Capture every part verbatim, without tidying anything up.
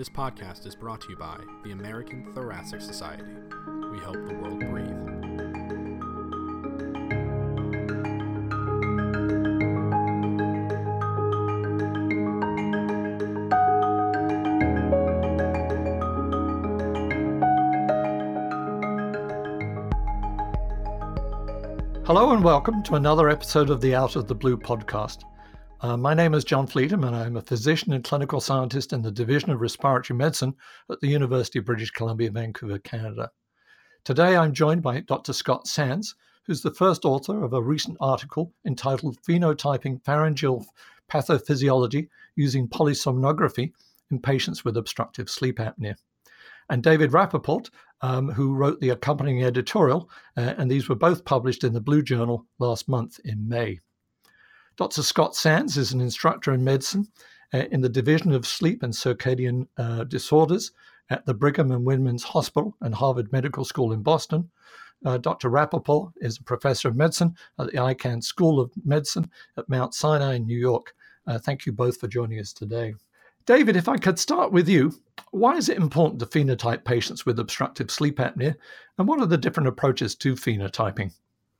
This podcast is brought to you by the American Thoracic Society. We help the world breathe. Hello and welcome to another episode of the Out of the Blue podcast. Uh, my name is John Fleetham, and I'm a physician and clinical scientist in the Division of Respiratory Medicine at the University of British Columbia, Vancouver, Canada. Today, I'm joined by Doctor Scott Sands, who's the first author of a recent article entitled Phenotyping Pharyngeal Pathophysiology Using Polysomnography in Patients with Obstructive Sleep Apnea, and David Rapoport, um, who wrote the accompanying editorial, uh, and these were both published in the Blue Journal last month in May. Doctor Scott Sands is an instructor in medicine uh, in the Division of Sleep and Circadian uh, Disorders at the Brigham and Women's Hospital and Harvard Medical School in Boston. Uh, Doctor Rapoport is a professor of medicine at the Icahn School of Medicine at Mount Sinai in New York. Uh, thank you both for joining us today. David, if I could start with you, why is it important to phenotype patients with obstructive sleep apnea, and what are the different approaches to phenotyping?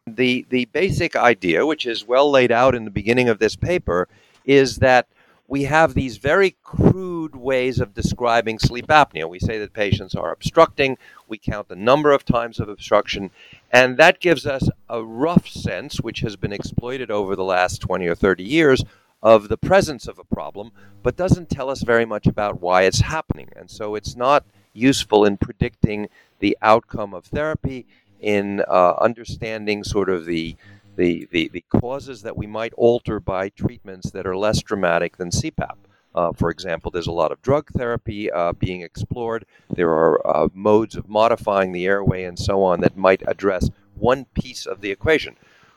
The the basic idea, which is well laid out in the beginning of this paper, is that we have these very crude ways of describing sleep apnea. We say that patients are obstructing, we count the number of times of obstruction, and that gives us a rough sense, which has been exploited over the last twenty or thirty years, of the presence of a problem, but doesn't tell us very much about why it's happening. And so it's not useful in predicting the outcome of therapy, in uh, understanding sort of the, the the the causes that we might alter by treatments that are less dramatic than C PAP. Uh, for example, there's a lot of drug therapy uh, being explored. There are uh, modes of modifying the airway and so on that might address one piece of the equation.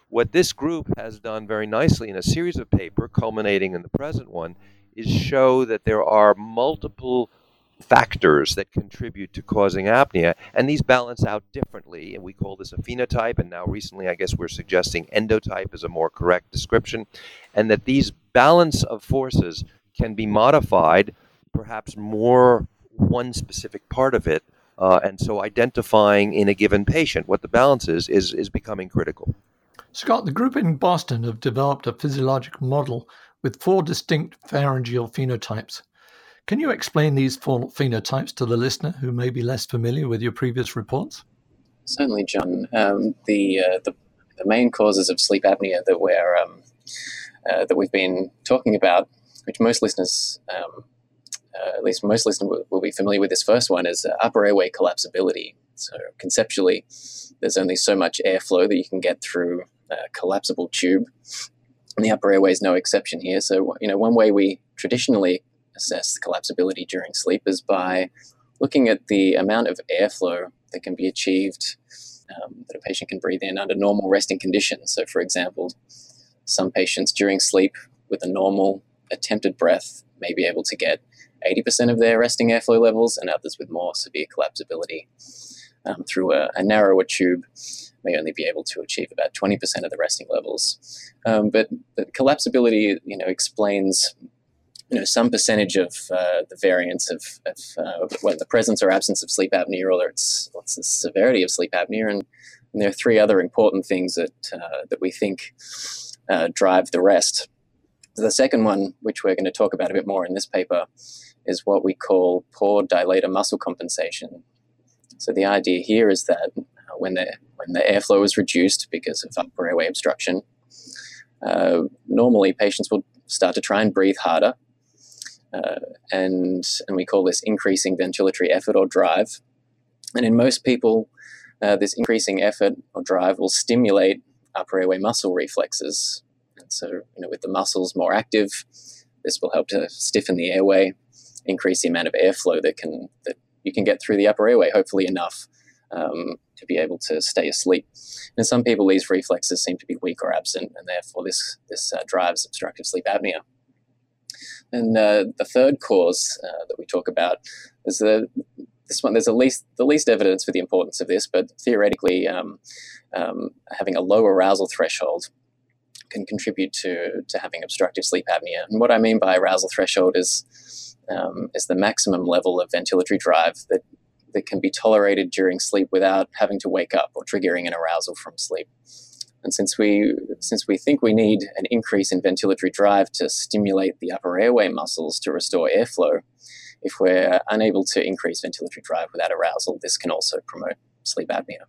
What this group has done very nicely in a series of papers, culminating in the present one, is show that there are multiple factors that contribute to causing apnea, and these balance out differently, and we call this a phenotype, and now recently I guess we're suggesting endotype is a more correct description, and that these balance of forces can be modified, perhaps more one specific part of it, uh, and so identifying in a given patient what the balance is, is, is becoming critical. Scott, the group in Boston have developed a physiologic model with four distinct pharyngeal phenotypes. Can you explain these four phenotypes to the listener who may be less familiar with your previous reports? Certainly, John. Um, the, uh, the the main causes of sleep apnea that we're um, uh, that we've been talking about, which most listeners, um, uh, at least most listeners, will, will be familiar with. This first one is uh, upper airway collapsibility. So conceptually, there's only so much airflow that you can get through a collapsible tube, and the upper airway is no exception here. So you know, one way we traditionally assess the collapsibility during sleep is by looking at the amount of airflow that can be achieved um, that a patient can breathe in under normal resting conditions. So, for example, some patients during sleep with a normal attempted breath may be able to get eighty percent of their resting airflow levels, and others with more severe collapsibility um, through a, a narrower tube may only be able to achieve about twenty percent of the resting levels. Um, but, but collapsibility, you know, explains You know, some percentage of uh, the variance of, of uh, whether the presence or absence of sleep apnea, or its what's the severity of sleep apnea, and, and there are three other important things that uh, that we think uh, drive the rest. The second one, which we're going to talk about a bit more in this paper, is what we call poor dilator muscle compensation. So the idea here is that when the when the airflow is reduced because of upper airway obstruction, uh, normally patients will start to try and breathe harder. Uh, and and we call this increasing ventilatory effort or drive. And in most people, uh, this increasing effort or drive will stimulate upper airway muscle reflexes. And so, you know, with the muscles more active, this will help to stiffen the airway, increase the amount of airflow that can that you can get through the upper airway, hopefully enough um, to be able to stay asleep. And in some people, these reflexes seem to be weak or absent, and therefore this, this uh, drives obstructive sleep apnea. And uh, the third cause uh, that we talk about is the this one. There's at least the least evidence for the importance of this, but theoretically, um, um, having a low arousal threshold can contribute to to having obstructive sleep apnea. And what I mean by arousal threshold is um, is the maximum level of ventilatory drive that, that can be tolerated during sleep without having to wake up or triggering an arousal from sleep. And since we since we think we need an increase in ventilatory drive to stimulate the upper airway muscles to restore airflow, if we're unable to increase ventilatory drive without arousal, this can also promote sleep apnea.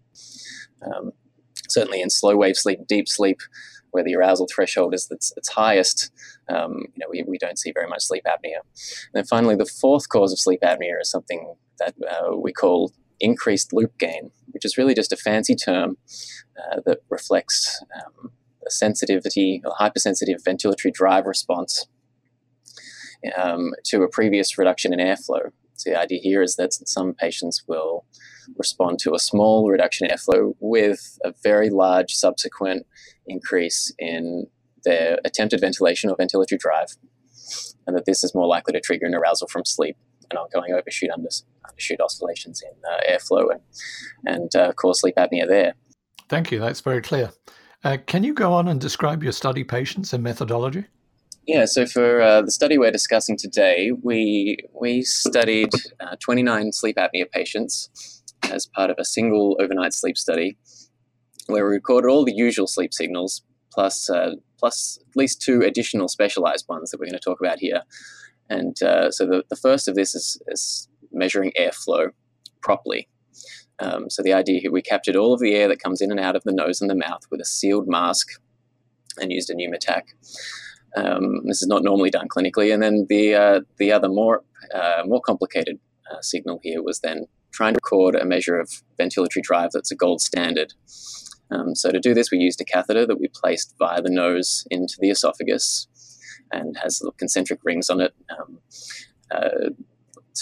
Um, certainly in slow wave sleep, deep sleep, where the arousal threshold is its, its highest, um, you know, we, we don't see very much sleep apnea. And then finally, the fourth cause of sleep apnea is something that uh, we call increased loop gain, which is really just a fancy term uh, that reflects um, a sensitivity, a hypersensitive ventilatory drive response um, to a previous reduction in airflow. So the idea here is that some patients will respond to a small reduction in airflow with a very large subsequent increase in their attempted ventilation or ventilatory drive, and that this is more likely to trigger an arousal from sleep and ongoing overshoot, undershoot oscillations in uh, airflow and, and uh, cause sleep apnea there. Thank you. That's very clear. Uh, can you go on and describe your study patients and methodology? Yeah, so for uh, the study we're discussing today, we we studied uh, twenty-nine sleep apnea patients as part of a single overnight sleep study where we recorded all the usual sleep signals plus, uh, plus at least two additional specialized ones that we're going to talk about here. And uh, so the, the first of this is, is measuring airflow properly. Um, so the idea here, we captured all of the air that comes in and out of the nose and the mouth with a sealed mask and used a pneumotach. Um, this is not normally done clinically. And then the uh, the other more uh, more complicated uh, signal here was then trying to record a measure of ventilatory drive that's a gold standard. Um, so to do this, we used a catheter that we placed via the nose into the esophagus and has little concentric rings on it um, uh,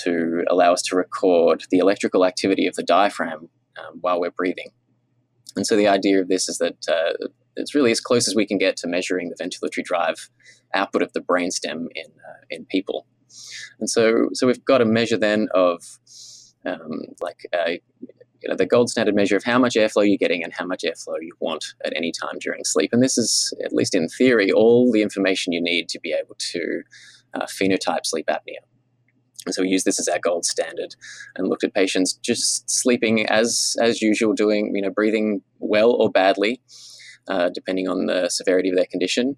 to allow us to record the electrical activity of the diaphragm um, while we're breathing. And so the idea of this is that uh, it's really as close as we can get to measuring the ventilatory drive output of the brainstem in uh, in people. And so, so we've got a measure then of um, like a, you know, the gold standard measure of how much airflow you're getting and how much airflow you want at any time during sleep. And this is, at least in theory, all the information you need to be able to uh, phenotype sleep apnea. And so we used this as our gold standard and looked at patients just sleeping as as usual, doing, you know, breathing well or badly, uh, depending on the severity of their condition.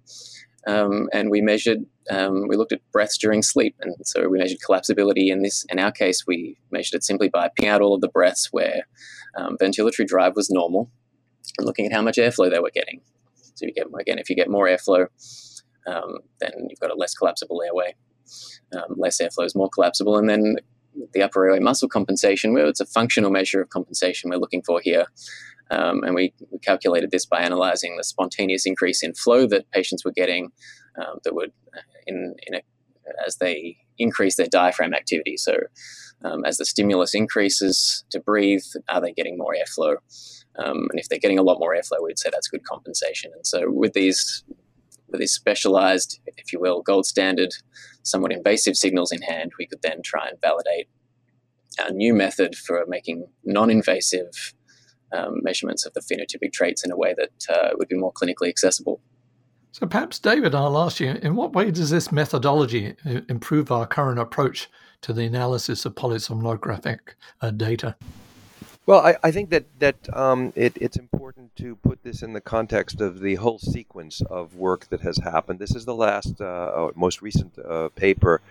Um, and we measured, um, we looked at breaths during sleep. And so we measured collapsibility. In this, in our case, we measured it simply by picking out all of the breaths where um, ventilatory drive was normal and looking at how much airflow they were getting. So you get, again, if you get more airflow, um, then you've got a less collapsible airway. Um, less airflow is more collapsible. And then the upper airway muscle compensation, where it's a functional measure of compensation we're looking for here. Um, and we, we calculated this by analyzing the spontaneous increase in flow that patients were getting um, that would, in, in a, as they increase their diaphragm activity. So um, as the stimulus increases to breathe, are they getting more airflow? Um, and if they're getting a lot more airflow, we'd say that's good compensation. And so with these with these specialized, if you will, gold standard, somewhat invasive signals in hand, we could then try and validate our new method for making non-invasive Um, measurements of the phenotypic traits in a way that uh, would be more clinically accessible. So perhaps, David, I'll ask you, in what way does this methodology improve our current approach to the analysis of polysomnographic uh, data? Well, I, I think that, that um, it, it's important to put this in the context of the whole sequence of work that has happened. This is the last, uh, most recent uh, paper,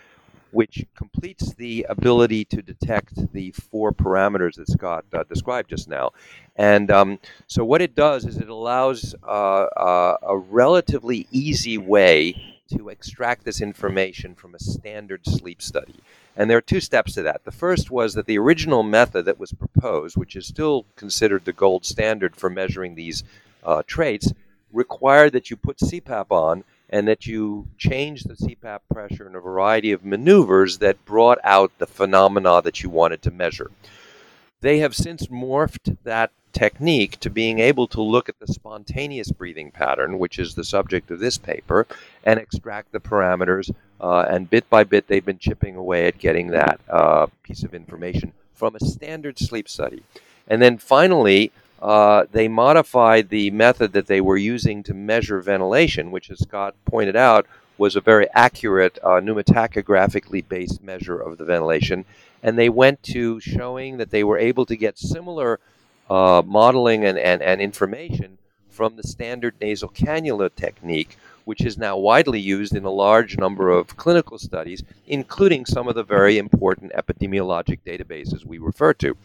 which completes the ability to detect the four parameters that Scott uh, described just now. And um, so what it does is it allows uh, uh, a relatively easy way to extract this information from a standard sleep study. And there are two steps to that. The first was that the original method that was proposed, which is still considered the gold standard for measuring these uh, traits, required that you put C PAP on and that you change the C PAP pressure in a variety of maneuvers that brought out the phenomena that you wanted to measure. They have since morphed that technique to being able to look at the spontaneous breathing pattern, which is the subject of this paper, and extract the parameters. Uh, and bit by bit, they've been chipping away at getting that uh, piece of information from a standard sleep study. And then finally, Uh, they modified the method that they were using to measure ventilation, which, as Scott pointed out, was a very accurate uh, pneumotachographically based measure of the ventilation. And they went to showing that they were able to get similar uh, modeling and, and, and information from the standard nasal cannula technique, which is now widely used in a large number of clinical studies, including some of the very important epidemiologic databases we refer to.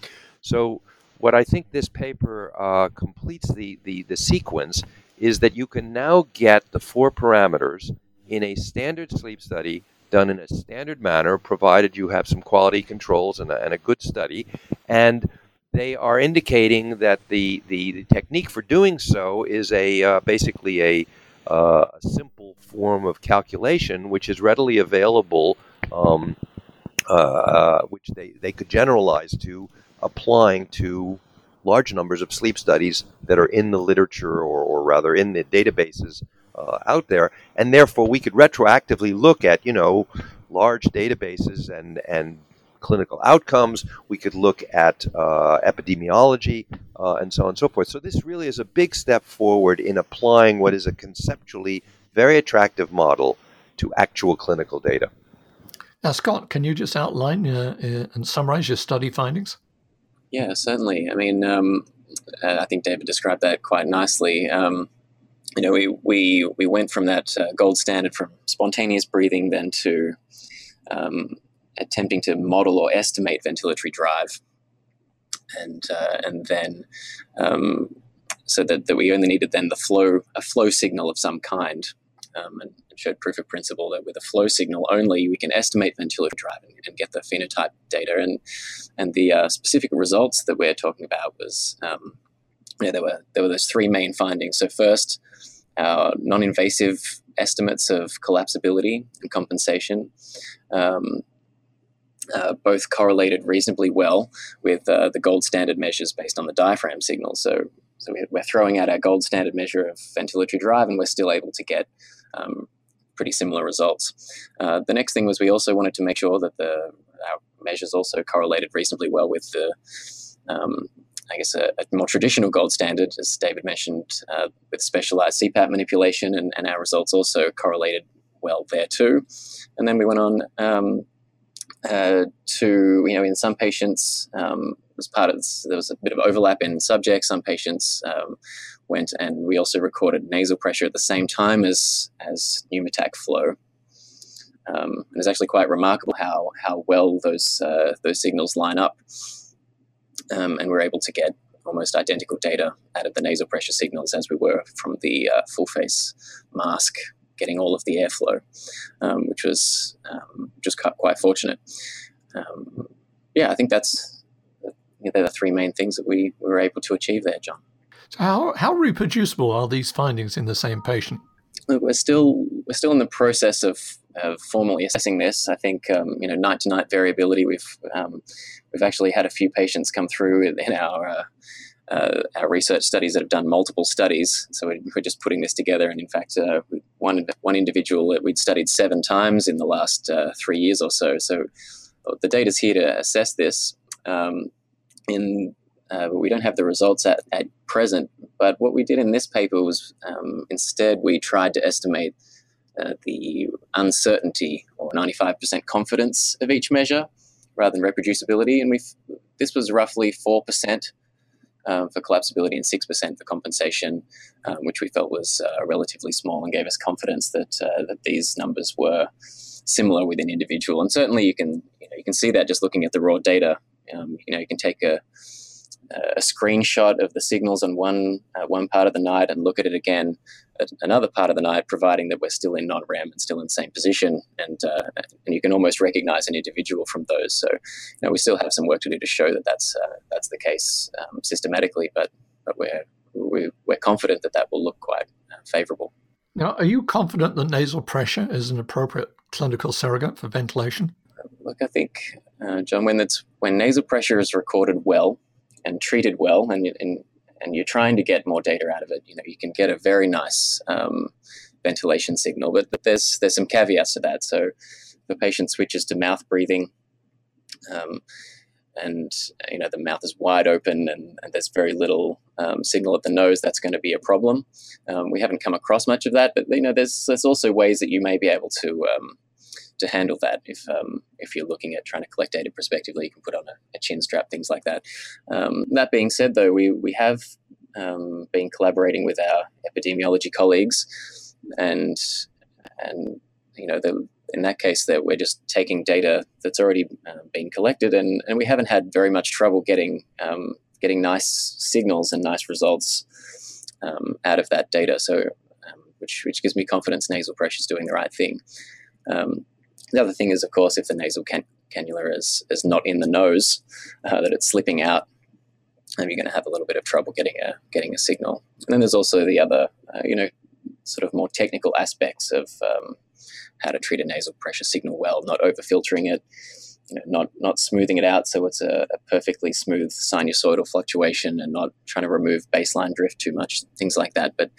So what I think this paper uh, completes the, the, the sequence is that you can now get the four parameters in a standard sleep study done in a standard manner, provided you have some quality controls and a, and a good study. And they are indicating that the, the, the technique for doing so is a uh, basically a Uh, a simple form of calculation, which is readily available, um, uh, uh, which they, they could generalize to applying to large numbers of sleep studies that are in the literature or, or rather in the databases uh, out there. And therefore, we could retroactively look at, you know, large databases and, and clinical outcomes. We could look at uh, epidemiology. Uh, and so on and so forth. So this really is a big step forward in applying what is a conceptually very attractive model to actual clinical data. Now, Scott, can you just outline uh, uh, and summarize your study findings? Yeah, certainly. I mean, um, I think David described that quite nicely. Um, you know, we we we went from that uh, gold standard from spontaneous breathing then to um, attempting to model or estimate ventilatory drive. And uh, and then, um, so that, that we only needed then the flow a flow signal of some kind, um, and showed proof of principle that with a flow signal only we can estimate ventilatory drive and, and get the phenotype data. And and the uh, specific results that we're talking about was um, yeah there were there were those three main findings. So first, our non-invasive estimates of collapsibility and compensation. Um, Uh, both correlated reasonably well with uh, the gold standard measures based on the diaphragm signal. So, so we're throwing out our gold standard measure of ventilatory drive, and we're still able to get um, pretty similar results. Uh, the next thing was we also wanted to make sure that the our measures also correlated reasonably well with the, um, I guess, a, a more traditional gold standard, as David mentioned, uh, with specialized C PAP manipulation, and, and our results also correlated well there too. And then we went on... Um, Uh, to, you know, in some patients, um, as part of this, there was a bit of overlap in subjects. Some patients um, went, and we also recorded nasal pressure at the same time as as pneumotach flow. Um, and it's actually quite remarkable how how well those uh, those signals line up, um, and we're able to get almost identical data out of the nasal pressure signals as we were from the uh, full face mask, getting all of the airflow, um, which was um, just quite fortunate. Um, yeah, I think that's they're the three main things that we were able to achieve there, John. So how how reproducible are these findings in the same patient? Look, we're still we're still in the process of, of formally assessing this. I think um, you know night to night variability. We've um, we've actually had a few patients come through in our. Uh, Uh, our research studies that have done multiple studies. So we're just putting this together. And in fact, uh, one one individual that we'd studied seven times in the last uh, three years or so. So the data's here to assess this. Um, in uh, we don't have the results at, at present. But what we did in this paper was um, instead we tried to estimate uh, the uncertainty or ninety-five percent confidence of each measure rather than reproducibility. And we this was roughly four percent. Uh, for collapsibility and six percent for compensation, um, which we felt was uh, relatively small and gave us confidence that uh, that these numbers were similar within individual. And certainly you can you know, you can see that just looking at the raw data. Um, you know, you can take a a screenshot of the signals on one uh, one part of the night and look at it again at another part of the night, providing that we're still in non-R E M and still in the same position. And uh, and you can almost recognize an individual from those. So, you know, we still have some work to do to show that that's uh, that's the case um, systematically, but but we're we're confident that that will look quite favorable. Now, are you confident that nasal pressure is an appropriate clinical surrogate for ventilation? Look, I think, uh, John, when that's when nasal pressure is recorded well and treated well, and, and and you're trying to get more data out of it, you know, you can get a very nice um, ventilation signal. But, but there's there's some caveats to that. So the patient switches to mouth breathing. Um, and, you know, the mouth is wide open and, and there's very little um, signal at the nose, that's going to be a problem. Um, we haven't come across much of that, but, you know, there's there's also ways that you may be able to um, to handle that. If um, if you're looking at trying to collect data prospectively, you can put on a, a chin strap, things like that. Um, that being said, though, we, we have um, been collaborating with our epidemiology colleagues, and, and you know, the in that case, that we're just taking data that's already uh, been collected, and, and we haven't had very much trouble getting um, getting nice signals and nice results um, out of that data. So, um, which which gives me confidence nasal pressure is doing the right thing. Um, the other thing is, of course, if the nasal can- cannula is is not in the nose, uh, that it's slipping out, then you're going to have a little bit of trouble getting a getting a signal. And then there's also the other, uh, you know, sort of more technical aspects of um, how to treat a nasal pressure signal well, not over-filtering it, you know, not not smoothing it out so it's a, a perfectly smooth sinusoidal fluctuation, and not trying to remove baseline drift too much, things like that. But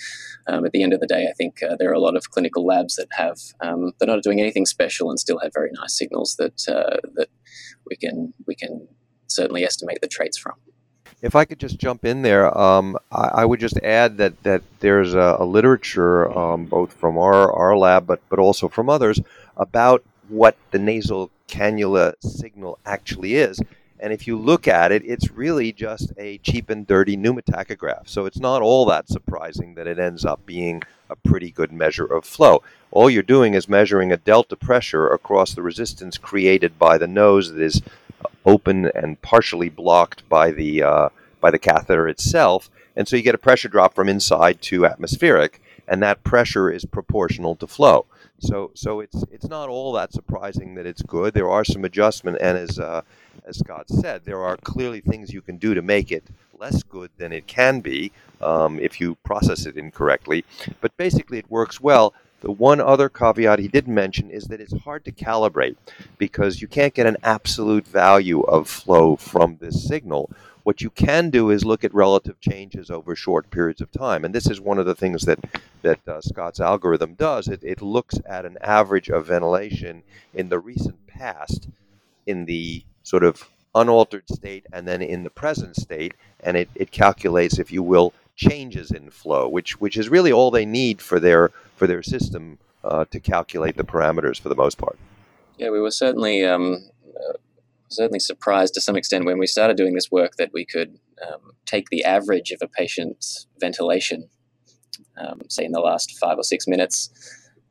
um, at the end of the day, I think uh, there are a lot of clinical labs that have um, they're not doing anything special and still have very nice signals that uh, that we can we can certainly estimate the traits from. If I could just jump in there, um, I, I would just add that, that there's a, a literature, um, both from our, our lab, but, but also from others, about what the nasal cannula signal actually is. And if you look at it, it's really just a cheap and dirty pneumotachograph. So it's not all that surprising that it ends up being a pretty good measure of flow. All you're doing is measuring a delta pressure across the resistance created by the nose that is open and partially blocked by the uh, by the catheter itself. And so you get a pressure drop from inside to atmospheric, and that pressure is proportional to flow. So so it's it's not all that surprising that it's good. There are some adjustment, and as uh, as Scott said, there are clearly things you can do to make it less good than it can be um, if you process it incorrectly. But basically it works well. The one other caveat he didn't mention is that it's hard to calibrate because you can't get an absolute value of flow from this signal. What you can do is look at relative changes over short periods of time. And this is one of the things that, that uh, Scott's algorithm does. It, it looks at an average of ventilation in the recent past, in the sort of unaltered state, and then in the present state. And it, it calculates, if you will, changes in flow, which which is really all they need for their for their system uh, to calculate the parameters for the most part. Yeah, we were certainly um, uh, certainly surprised to some extent when we started doing this work that we could um, take the average of a patient's ventilation, um, say in the last five or six minutes,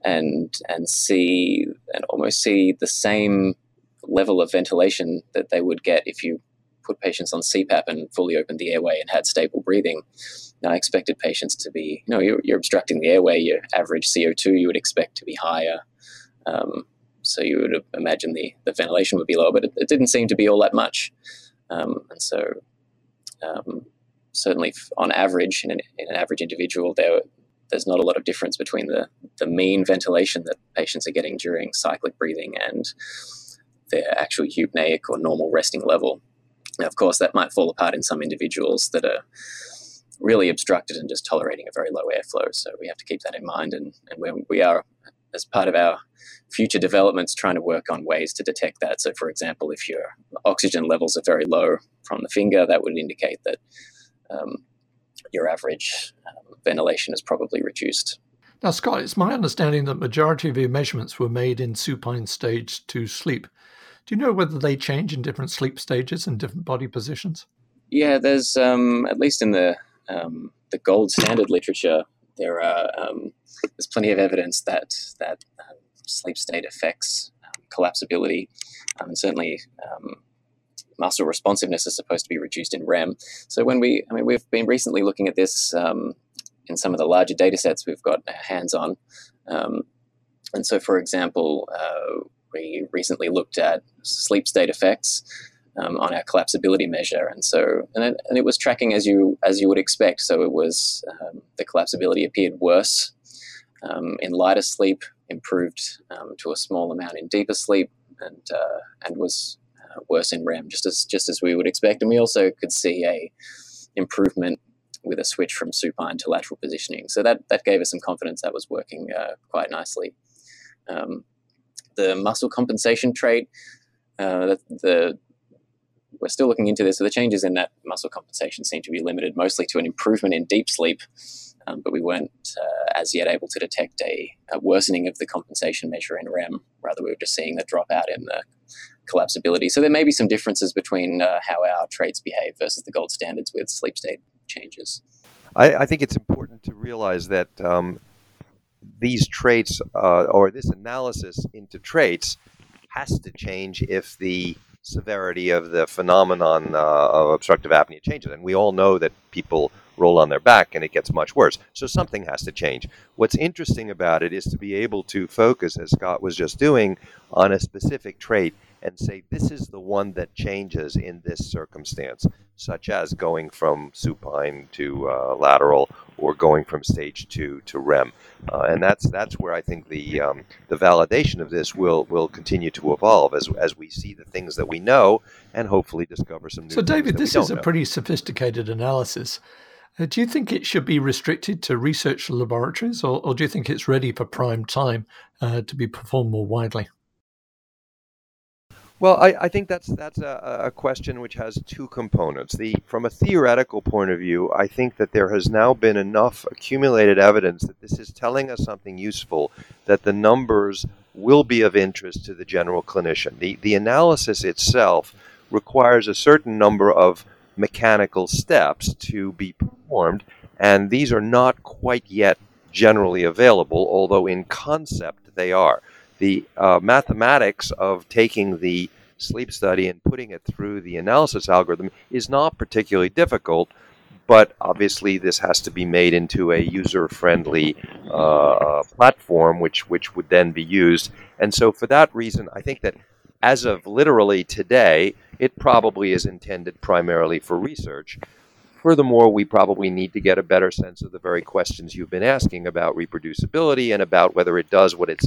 and and see and almost see the same level of ventilation that they would get if you put patients on C PAP and fully opened the airway and had stable breathing. Now, I expected patients to be, you know, you're, you're obstructing the airway, your average C O two you would expect to be higher. Um, so you would imagine the, the ventilation would be lower, but it, it didn't seem to be all that much. Um, and so um, certainly on average, in an, in an average individual, there there's not a lot of difference between the, the mean ventilation that patients are getting during cyclic breathing and their actual eupneic or normal resting level. Now, of course, that might fall apart in some individuals that are really obstructed and just tolerating a very low airflow. So we have to keep that in mind. And, and we, we are, as part of our future developments, trying to work on ways to detect that. So, for example, if your oxygen levels are very low from the finger, that would indicate that um, your average um, ventilation is probably reduced. Now, Scott, it's my understanding that majority of your measurements were made in supine stage two sleep. Do you know whether they change in different sleep stages and different body positions? Yeah, there's, um, at least in the um, the gold standard literature, there are um, there's plenty of evidence that that um, sleep state affects um, collapsibility, um, and certainly um, muscle responsiveness is supposed to be reduced in R E M. So when we, I mean, we've been recently looking at this um, in some of the larger data sets we've got hands on, um, and so for example. Uh, We recently looked at sleep state effects um, on our collapsibility measure, and so and it, and it was tracking as you as you would expect. So it was um, the collapsibility appeared worse um, in lighter sleep, improved um, to a small amount in deeper sleep, and uh, and was uh, worse in R E M, just as just as we would expect. And we also could see a improvement with a switch from supine to lateral positioning. So that that gave us some confidence that was working uh, quite nicely. Um, The muscle compensation trait, uh, the, the we're still looking into this. So the changes in that muscle compensation seem to be limited mostly to an improvement in deep sleep, um, but we weren't uh, as yet able to detect a, a worsening of the compensation measure in REM. Rather, we were just seeing the dropout in the collapsibility. So there may be some differences between uh, how our traits behave versus the gold standards with sleep state changes. I, I think it's important to realize that um, these traits uh, or this analysis into traits has to change if the severity of the phenomenon uh, of obstructive apnea changes. And we all know that people roll on their back and it gets much worse. So something has to change. What's interesting about it is to be able to focus, as Scott was just doing, on a specific trait and say, this is the one that changes in this circumstance, such as going from supine to uh, lateral or going from stage two to REM. Uh, and that's that's where I think the um, the validation of this will will continue to evolve as as we see the things that we know and hopefully discover some new So, David, this is a know. pretty sophisticated analysis. Uh, do you think it should be restricted to research laboratories, or, or do you think it's ready for prime time uh, to be performed more widely? Well, I, I think that's that's a, a question which has two components. The, from a theoretical point of view, I think that there has now been enough accumulated evidence that this is telling us something useful, that the numbers will be of interest to the general clinician. The, the analysis itself requires a certain number of mechanical steps to be performed, and these are not quite yet generally available, although in concept they are. The uh, mathematics of taking the sleep study and putting it through the analysis algorithm is not particularly difficult, but obviously this has to be made into a user-friendly uh, platform, which, which would then be used. And so for that reason, I think that as of literally today, it probably is intended primarily for research. Furthermore, we probably need to get a better sense of the very questions you've been asking about reproducibility and about whether it does what it's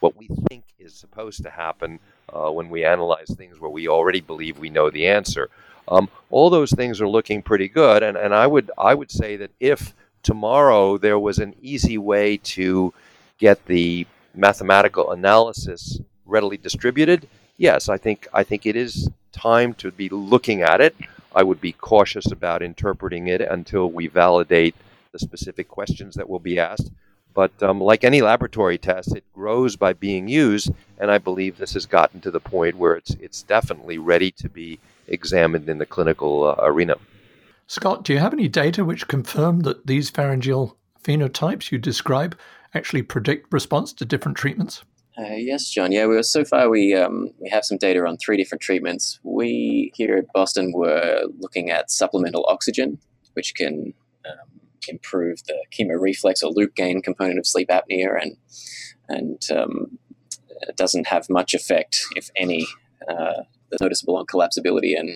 what we think is supposed to happen uh, when we analyze things where we already believe we know the answer. Um, all those things are looking pretty good, and, and I would I would say that if tomorrow there was an easy way to get the mathematical analysis readily distributed, yes, I think I think it is time to be looking at it. I would be cautious about interpreting it until we validate the specific questions that will be asked. But um, like any laboratory test, it grows by being used, and I believe this has gotten to the point where it's it's definitely ready to be examined in the clinical uh, arena. Scott, do you have any data which confirm that these pharyngeal phenotypes you describe actually predict response to different treatments? Uh, yes, John. Yeah, we were, so far we um, we have some data on three different treatments. We here at Boston were looking at supplemental oxygen, which can Um, improve the chemoreflex or loop gain component of sleep apnea, and and um, it doesn't have much effect, if any, uh, that's noticeable on collapsibility and,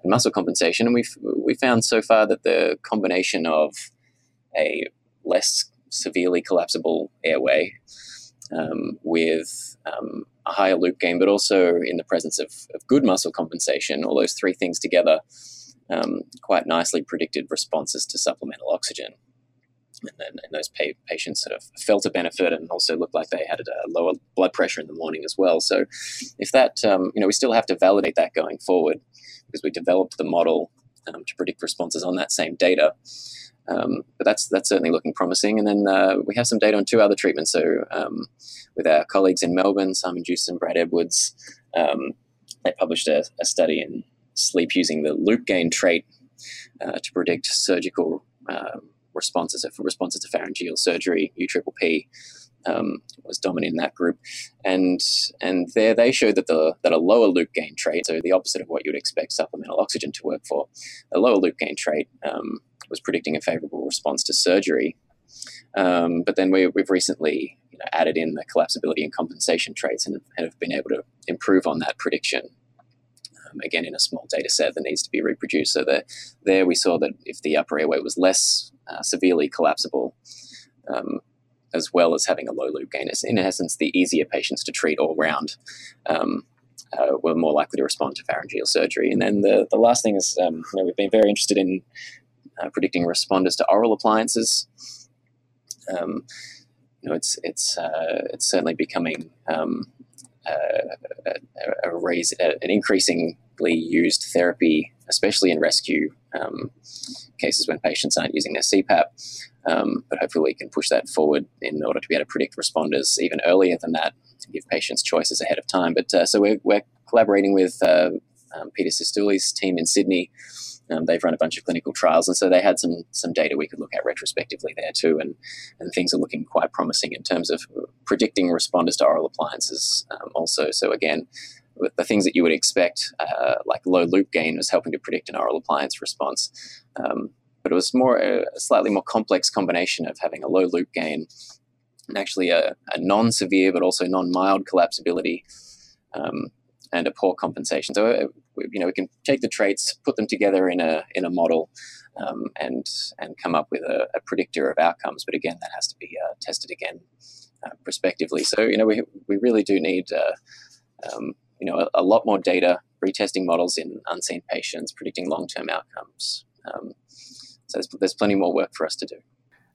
and muscle compensation. And we we found so far that the combination of a less severely collapsible airway um, with um, a higher loop gain, but also in the presence of, of good muscle compensation, all those three things together Um, quite nicely predicted responses to supplemental oxygen. And then and those pa- patients sort of felt a benefit and also looked like they had a lower blood pressure in the morning as well. So if that, um, you know, we still have to validate that going forward because we developed the model um, to predict responses on that same data. Um, but that's that's certainly looking promising. And then uh, we have some data on two other treatments. So um, with our colleagues in Melbourne, Simon Jewson and Brad Edwards, um, they published a, a study in sleep using the loop gain trait uh, to predict surgical uh, responses responses to pharyngeal surgery. U P P P um, was dominant in that group, and and there they showed that the that a lower loop gain trait, so the opposite of what you would expect supplemental oxygen to work for, a lower loop gain trait um, was predicting a favorable response to surgery. Um, but then we, we've recently you know, added in the collapsibility and compensation traits and, and have been able to improve on that prediction. Again, in a small data set that needs to be reproduced. So that there we saw that if the upper airway was less uh, severely collapsible, um, as well as having a low loop gain, in essence, the easier patients to treat all round um, uh, were more likely to respond to pharyngeal surgery. And then the, the last thing is, um, you know, we've been very interested in uh, predicting responders to oral appliances. Um, you know, it's it's uh, it's certainly becoming Um, uh, a, a raise, a, an increasingly used therapy, especially in rescue um, cases when patients aren't using their C PAP. Um, but hopefully we can push that forward in order to be able to predict responders even earlier than that, to give patients choices ahead of time. But uh, so we're, we're collaborating with uh, um, Peter Sistooli's team in Sydney. Um, they've run a bunch of clinical trials, and so they had some some data we could look at retrospectively there too, and, and things are looking quite promising in terms of predicting responders to oral appliances um, also. So again, with the things that you would expect, uh, like low loop gain was helping to predict an oral appliance response, um, but it was more a slightly more complex combination of having a low loop gain and actually a, a non-severe but also non-mild collapsibility um, and a poor compensation. So uh, we, you know, we can take the traits, put them together in a in a model, um, and and come up with a, a predictor of outcomes. But again, that has to be uh, tested again uh, prospectively. So you know, we we really do need uh, um, you know a, a lot more data, retesting models in unseen patients, predicting long-term outcomes. Um, so there's, there's plenty more work for us to do.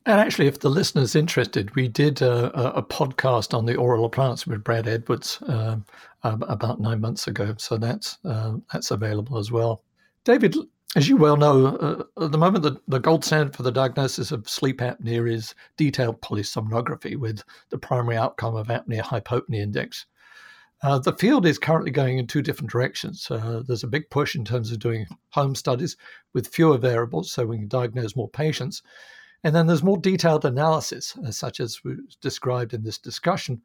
And actually, if the listener's interested, we did a, a podcast on the oral appliance with Brad Edwards uh, about nine months ago. So that's uh, that's available as well. David, as you well know, uh, at the moment, the, the gold standard for the diagnosis of sleep apnea is detailed polysomnography with the primary outcome of apnea hypopnea index. Uh, the field is currently going in two different directions. Uh, there's a big push in terms of doing home studies with fewer variables so we can diagnose more patients. And then there's more detailed analysis, uh, such as was described in this discussion,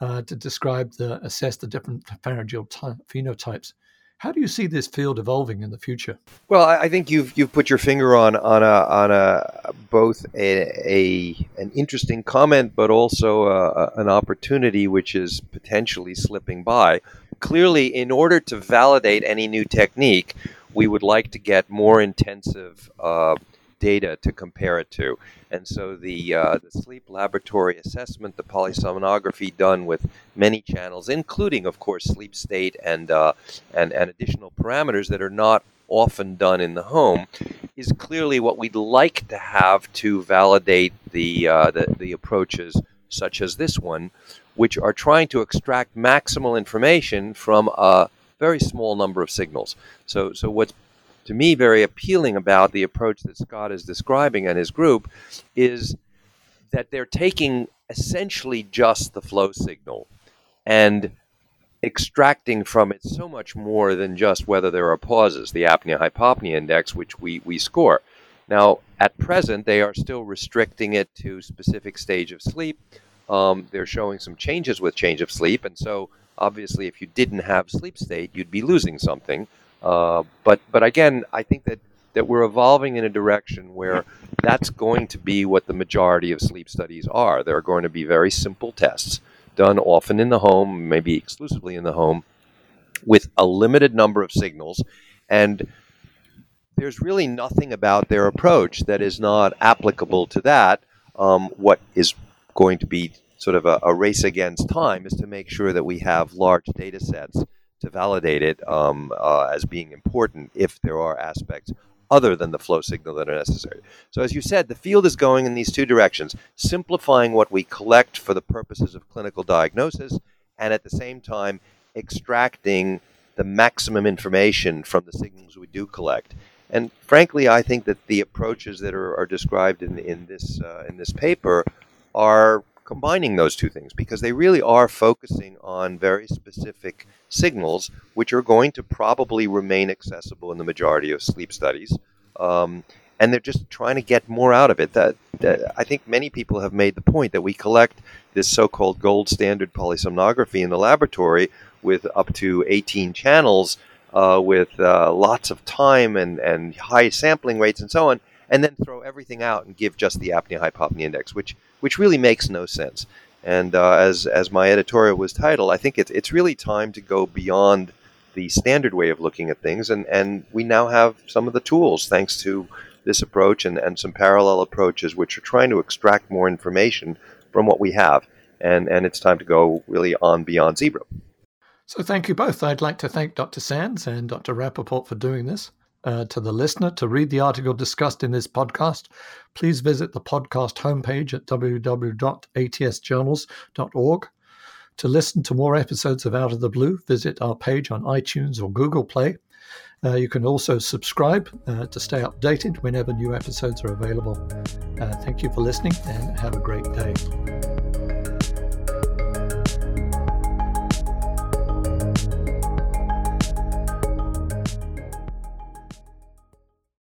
uh, to describe the assess the different pharyngeal ty- phenotypes. How do you see this field evolving in the future? Well, I think you've you've put your finger on on a on a both a, a an interesting comment, but also a, a, an opportunity which is potentially slipping by. Clearly, in order to validate any new technique, we would like to get more intensive Uh, data to compare it to. And so the, uh, the sleep laboratory assessment, the polysomnography done with many channels, including, of course, sleep state and, uh, and, and additional parameters that are not often done in the home, is clearly what we'd like to have to validate the, uh, the, the approaches such as this one, which are trying to extract maximal information from a very small number of signals. So, so what's to me very appealing about the approach that Scott is describing and his group is that they're taking essentially just the flow signal and extracting from it so much more than just whether there are pauses, the apnea hypopnea index, which we, we score. Now, at present, they are still restricting it to specific stage of sleep. Um, they're showing some changes with change of sleep. And so obviously, if you didn't have sleep state, you'd be losing something. Uh, but but again, I think that, that we're evolving in a direction where that's going to be what the majority of sleep studies are. They're going to be very simple tests done often in the home, maybe exclusively in the home, with a limited number of signals. And there's really nothing about their approach that is not applicable to that. Um, what is going to be sort of a, a race against time is to make sure that we have large data sets to validate it um, uh, as being important if there are aspects other than the flow signal that are necessary. So as you said, the field is going in these two directions, simplifying what we collect for the purposes of clinical diagnosis, and at the same time, extracting the maximum information from the signals we do collect. And frankly, I think that the approaches that are, are described in, in this uh, in this paper are combining those two things, because they really are focusing on very specific signals, which are going to probably remain accessible in the majority of sleep studies. Um, and they're just trying to get more out of it. That, that I think many people have made the point that we collect this so-called gold standard polysomnography in the laboratory with up to eighteen channels, uh, with uh, lots of time and, and high sampling rates and so on, and then throw everything out and give just the apnea-hypopnea index, which which really makes no sense. And uh, as as my editorial was titled, I think it's it's really time to go beyond the standard way of looking at things, and, and we now have some of the tools, thanks to this approach and, and some parallel approaches, which are trying to extract more information from what we have. And, and it's time to go really on beyond zebra. So thank you both. I'd like to thank Doctor Sands and Doctor Rapoport for doing this. Uh, to the listener, to read the article discussed in this podcast, please visit the podcast homepage at w w w dot a t s journals dot org. To listen to more episodes of Out of the Blue, visit our page on iTunes or Google Play. Uh, you can also subscribe uh, to stay updated whenever new episodes are available. Uh, thank you for listening and have a great day.